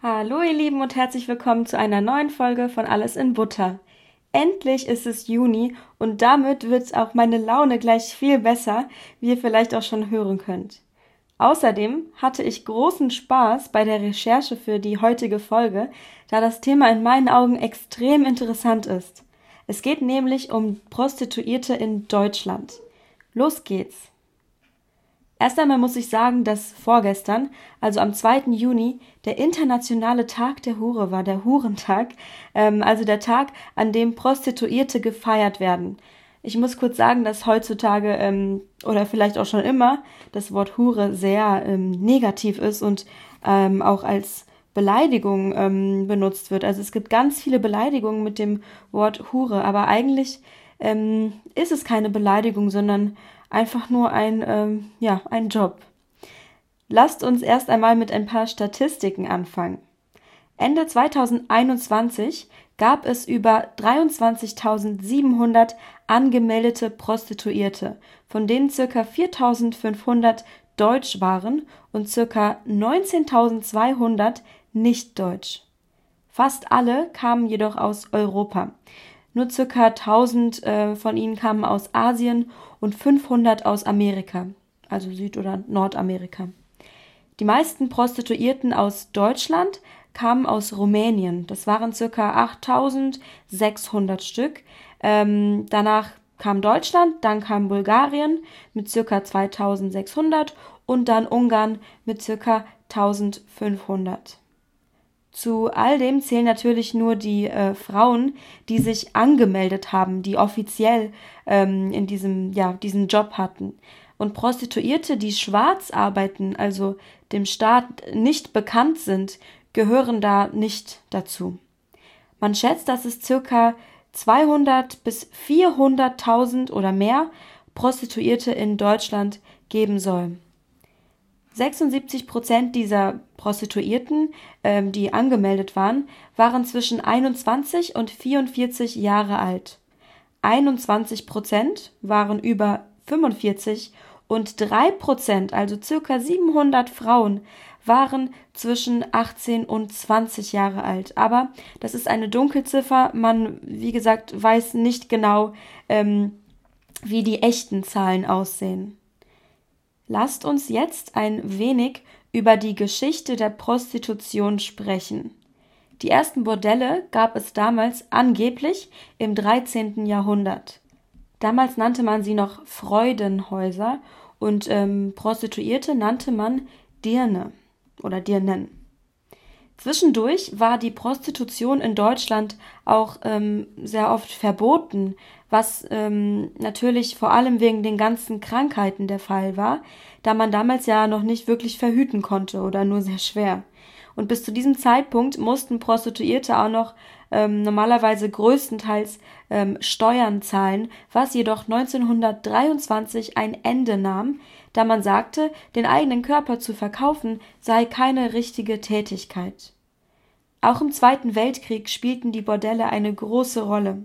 Hallo ihr Lieben und herzlich willkommen zu einer neuen Folge von Alles in Butter. Endlich ist es Juni und damit wird auch meine Laune gleich viel besser, wie ihr vielleicht auch schon hören könnt. Außerdem hatte ich großen Spaß bei der Recherche für die heutige Folge, da das Thema in meinen Augen extrem interessant ist. Es geht nämlich um Prostituierte in Deutschland. Los geht's! Erst einmal muss ich sagen, dass vorgestern, also am 2. Juni, der internationale Tag der Hure war, der Hurentag, also der Tag, an dem Prostituierte gefeiert werden. Ich muss kurz sagen, dass heutzutage oder vielleicht auch schon immer das Wort Hure sehr negativ ist und auch als Beleidigung benutzt wird. Also es gibt ganz viele Beleidigungen mit dem Wort Hure, aber eigentlich ist es keine Beleidigung, sondern einfach nur ein Job. Lasst uns erst einmal mit ein paar Statistiken anfangen. Ende 2021 gab es über 23.700 angemeldete Prostituierte, von denen ca. 4.500 deutsch waren und ca. 19.200 nicht deutsch. Fast alle kamen jedoch aus Europa. Nur ca. 1000 von ihnen kamen aus Asien und 500 aus Amerika, also Süd- oder Nordamerika. Die meisten Prostituierten aus Deutschland kamen aus Rumänien. Das waren ca. 8.600 Stück. Danach kam Deutschland, dann kam Bulgarien mit ca. 2.600 und dann Ungarn mit ca. 1.500. Zu all dem zählen natürlich nur die Frauen, die sich angemeldet haben, die offiziell in diesen Job hatten. Und Prostituierte, die schwarz arbeiten, also dem Staat nicht bekannt sind, gehören da nicht dazu. Man schätzt, dass es ca. 200.000 bis 400.000 oder mehr Prostituierte in Deutschland geben soll. 76% dieser Prostituierten, die angemeldet waren, waren zwischen 21 und 44 Jahre alt. 21% waren über 45 und 3%, also ca. 700 Frauen, waren zwischen 18 und 20 Jahre alt. Aber das ist eine Dunkelziffer. Man, wie gesagt, weiß nicht genau, wie die echten Zahlen aussehen. Lasst uns jetzt ein wenig über die Geschichte der Prostitution sprechen. Die ersten Bordelle gab es damals angeblich im 13. Jahrhundert. Damals nannte man sie noch Freudenhäuser und Prostituierte nannte man Dirne oder Dirnen. Zwischendurch war die Prostitution in Deutschland auch sehr oft verboten, was natürlich vor allem wegen den ganzen Krankheiten der Fall war, da man damals ja noch nicht wirklich verhüten konnte oder nur sehr schwer. Und bis zu diesem Zeitpunkt mussten Prostituierte auch noch normalerweise größtenteils Steuern zahlen, was jedoch 1923 ein Ende nahm, da man sagte, den eigenen Körper zu verkaufen sei keine richtige Tätigkeit. Auch im Zweiten Weltkrieg spielten die Bordelle eine große Rolle.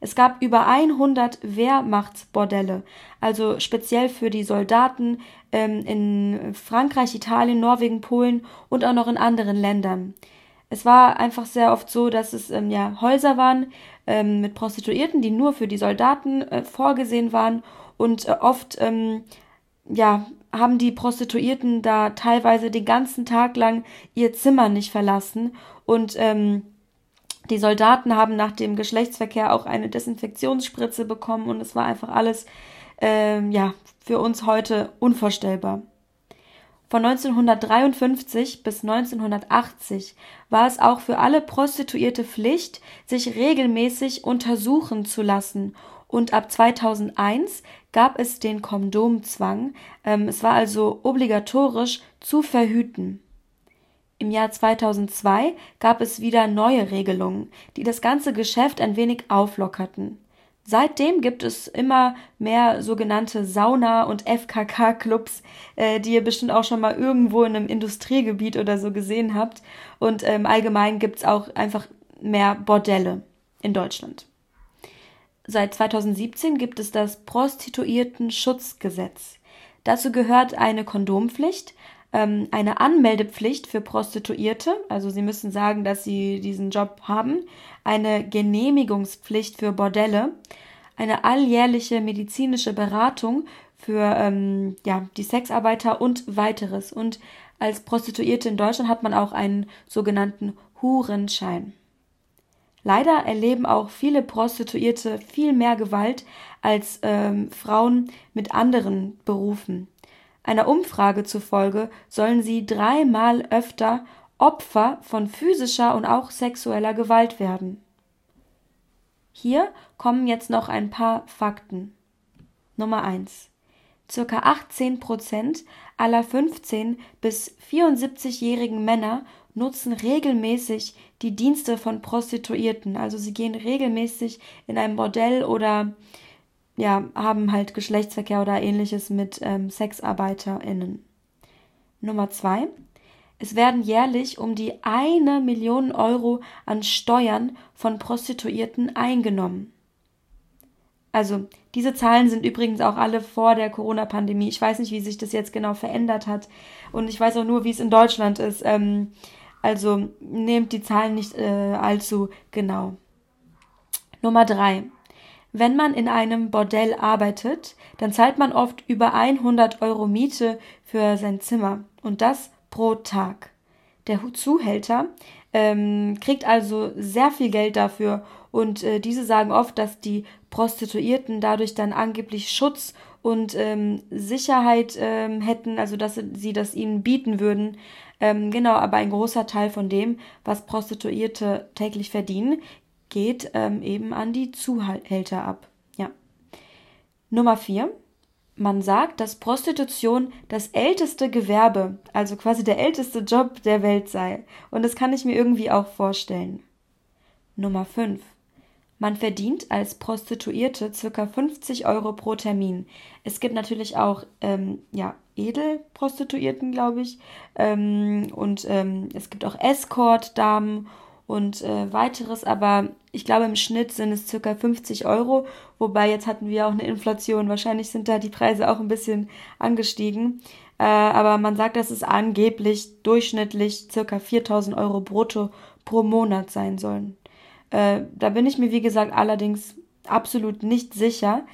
Es gab über 100 Wehrmachtsbordelle, also speziell für die Soldaten in Frankreich, Italien, Norwegen, Polen und auch noch in anderen Ländern. Es war einfach sehr oft so, dass es Häuser waren mit Prostituierten, die nur für die Soldaten vorgesehen waren und oft haben die Prostituierten da teilweise den ganzen Tag lang ihr Zimmer nicht verlassen und die Soldaten haben nach dem Geschlechtsverkehr auch eine Desinfektionsspritze bekommen und es war einfach alles für uns heute unvorstellbar. Von 1953 bis 1980 war es auch für alle Prostituierte Pflicht, sich regelmäßig untersuchen zu lassen. Und ab 2001 gab es den Kondomzwang. Es war also obligatorisch zu verhüten. Im Jahr 2002 gab es wieder neue Regelungen, die das ganze Geschäft ein wenig auflockerten. Seitdem gibt es immer mehr sogenannte Sauna- und FKK-Clubs, die ihr bestimmt auch schon mal irgendwo in einem Industriegebiet oder so gesehen habt. Und allgemein gibt es auch einfach mehr Bordelle in Deutschland. Seit 2017 gibt es das Prostituiertenschutzgesetz. Dazu gehört eine Kondompflicht, eine Anmeldepflicht für Prostituierte, also sie müssen sagen, dass sie diesen Job haben, eine Genehmigungspflicht für Bordelle, eine alljährliche medizinische Beratung für die Sexarbeiter und weiteres. Und als Prostituierte in Deutschland hat man auch einen sogenannten Hurenschein. Leider erleben auch viele Prostituierte viel mehr Gewalt als Frauen mit anderen Berufen. Einer Umfrage zufolge sollen sie 3-mal öfter Opfer von physischer und auch sexueller Gewalt werden. Hier kommen jetzt noch ein paar Fakten. Nummer 1. Circa 18% aller 15- bis 74-jährigen Männer nutzen regelmäßig die Dienste von Prostituierten. Also sie gehen regelmäßig in ein Bordell oder haben halt Geschlechtsverkehr oder ähnliches mit SexarbeiterInnen. Nummer 2. Es werden jährlich um die 1 Million Euro an Steuern von Prostituierten eingenommen. Also diese Zahlen sind übrigens auch alle vor der Corona-Pandemie. Ich weiß nicht, wie sich das jetzt genau verändert hat. Und ich weiß auch nur, wie es in Deutschland ist. Also nehmt die Zahlen nicht allzu genau. Nummer 3. Wenn man in einem Bordell arbeitet, dann zahlt man oft über 100 Euro Miete für sein Zimmer. Und das pro Tag. Der Zuhälter kriegt also sehr viel Geld dafür. Und diese sagen oft, dass die Prostituierten dadurch dann angeblich Schutz und Sicherheit hätten, also dass sie das ihnen bieten würden. Aber ein großer Teil von dem, was Prostituierte täglich verdienen, geht eben an die Zuhälter ab. Ja. Nummer 4. Man sagt, dass Prostitution das älteste Gewerbe, also quasi der älteste Job der Welt sei. Und das kann ich mir irgendwie auch vorstellen. Nummer 5. Man verdient als Prostituierte ca. 50 Euro pro Termin. Es gibt natürlich auch Edelprostituierten, glaube ich. Es gibt auch Escort-Damen und weiteres, aber ich glaube im Schnitt sind es ca. 50 Euro, wobei jetzt hatten wir auch eine Inflation, wahrscheinlich sind da die Preise auch ein bisschen angestiegen, aber man sagt, dass es angeblich durchschnittlich ca. 4.000 Euro brutto pro Monat sein sollen. Da bin ich mir, wie gesagt, allerdings absolut nicht sicher,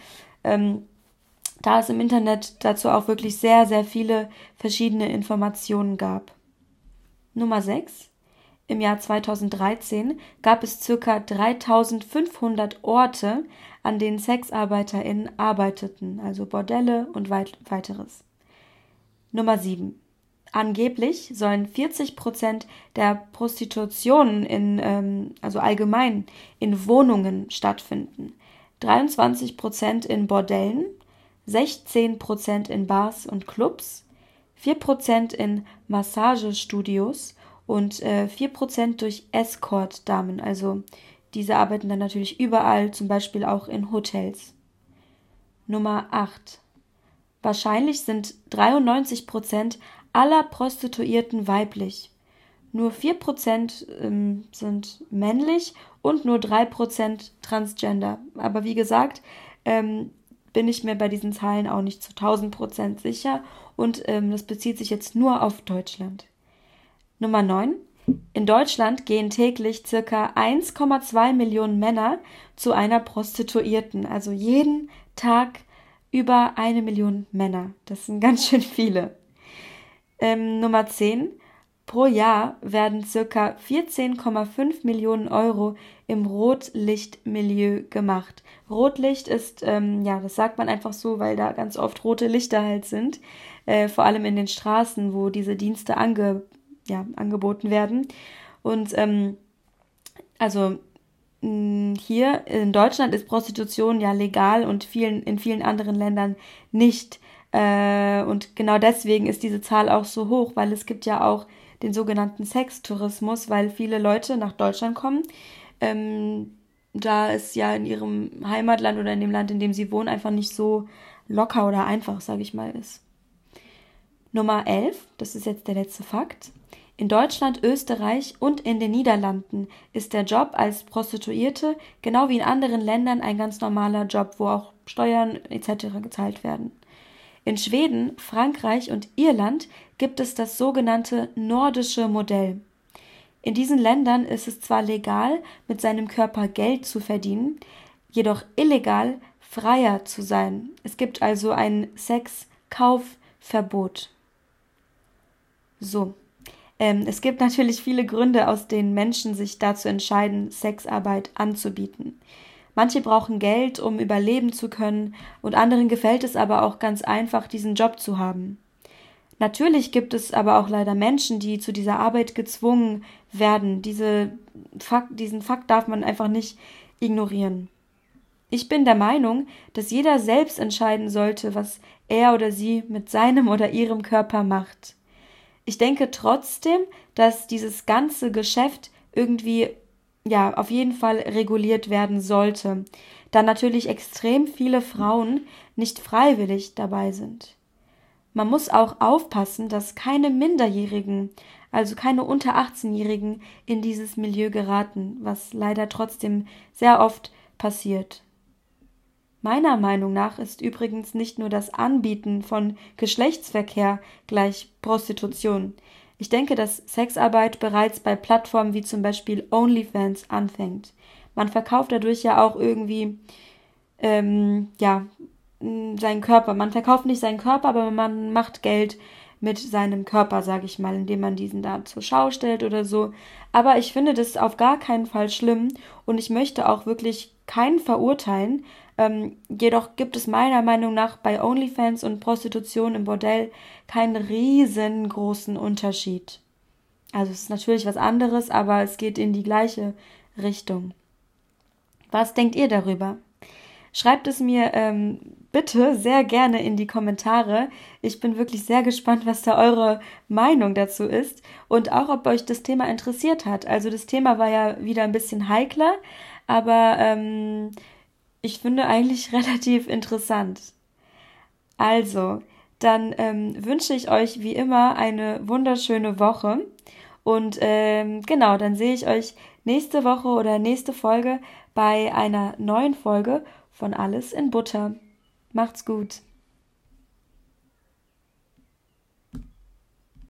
da es im Internet dazu auch wirklich sehr, sehr viele verschiedene Informationen gab. Nummer 6. Im Jahr 2013 gab es ca. 3.500 Orte, an denen SexarbeiterInnen arbeiteten, also Bordelle und weiteres. Nummer 7. Angeblich sollen 40% der Prostitutionen allgemein in Wohnungen stattfinden, 23% in Bordellen, 16% in Bars und Clubs, 4% in Massagestudios und 4% durch Escort-Damen, also diese arbeiten dann natürlich überall, zum Beispiel auch in Hotels. Nummer 8. Wahrscheinlich sind 93% aller Prostituierten weiblich. Nur 4% sind männlich und nur 3% Transgender. Aber wie gesagt, bin ich mir bei diesen Zahlen auch nicht zu 1000% sicher und das bezieht sich jetzt nur auf Deutschland. Nummer 9. In Deutschland gehen täglich ca. 1,2 Millionen Männer zu einer Prostituierten. Also jeden Tag über 1 Million Männer. Das sind ganz schön viele. Nummer 10. Pro Jahr werden ca. 14,5 Millionen Euro im Rotlichtmilieu gemacht. Rotlicht ist, das sagt man einfach so, weil da ganz oft rote Lichter halt sind. Vor allem in den Straßen, wo diese Dienste angeboten werden. Und hier in Deutschland ist Prostitution ja legal und in vielen anderen Ländern nicht. Und genau deswegen ist diese Zahl auch so hoch, weil es gibt ja auch den sogenannten Sextourismus, weil viele Leute nach Deutschland kommen, da es ja in ihrem Heimatland oder in dem Land, in dem sie wohnen, einfach nicht so locker oder einfach, sage ich mal, ist. Nummer 11, das ist jetzt der letzte Fakt. In Deutschland, Österreich und in den Niederlanden ist der Job als Prostituierte genau wie in anderen Ländern ein ganz normaler Job, wo auch Steuern etc. gezahlt werden. In Schweden, Frankreich und Irland gibt es das sogenannte nordische Modell. In diesen Ländern ist es zwar legal, mit seinem Körper Geld zu verdienen, jedoch illegal, freier zu sein. Es gibt also ein Sexkaufverbot. So. Es gibt natürlich viele Gründe, aus denen Menschen sich dazu entscheiden, Sexarbeit anzubieten. Manche brauchen Geld, um überleben zu können, und anderen gefällt es aber auch ganz einfach, diesen Job zu haben. Natürlich gibt es aber auch leider Menschen, die zu dieser Arbeit gezwungen werden. Diesen Fakt darf man einfach nicht ignorieren. Ich bin der Meinung, dass jeder selbst entscheiden sollte, was er oder sie mit seinem oder ihrem Körper macht. Ich denke trotzdem, dass dieses ganze Geschäft irgendwie auf jeden Fall reguliert werden sollte, da natürlich extrem viele Frauen nicht freiwillig dabei sind. Man muss auch aufpassen, dass keine Minderjährigen, also keine unter 18-Jährigen, in dieses Milieu geraten, was leider trotzdem sehr oft passiert. Meiner Meinung nach ist übrigens nicht nur das Anbieten von Geschlechtsverkehr gleich Prostitution. Ich denke, dass Sexarbeit bereits bei Plattformen wie zum Beispiel OnlyFans anfängt. Man verkauft dadurch ja auch irgendwie, seinen Körper. Man verkauft nicht seinen Körper, aber man macht Geld mit seinem Körper, sage ich mal, indem man diesen da zur Schau stellt oder so. Aber ich finde das auf gar keinen Fall schlimm und ich möchte auch wirklich keinen verurteilen. Jedoch gibt es meiner Meinung nach bei OnlyFans und Prostitution im Bordell keinen riesengroßen Unterschied. Also es ist natürlich was anderes, aber es geht in die gleiche Richtung. Was denkt ihr darüber? Schreibt es mir bitte sehr gerne in die Kommentare. Ich bin wirklich sehr gespannt, was da eure Meinung dazu ist und auch, ob euch das Thema interessiert hat. Also das Thema war ja wieder ein bisschen heikler, aber ich finde eigentlich relativ interessant. Also, dann wünsche ich euch wie immer eine wunderschöne Woche. Und dann sehe ich euch nächste Woche oder nächste Folge bei einer neuen Folge von Alles in Butter. Macht's gut!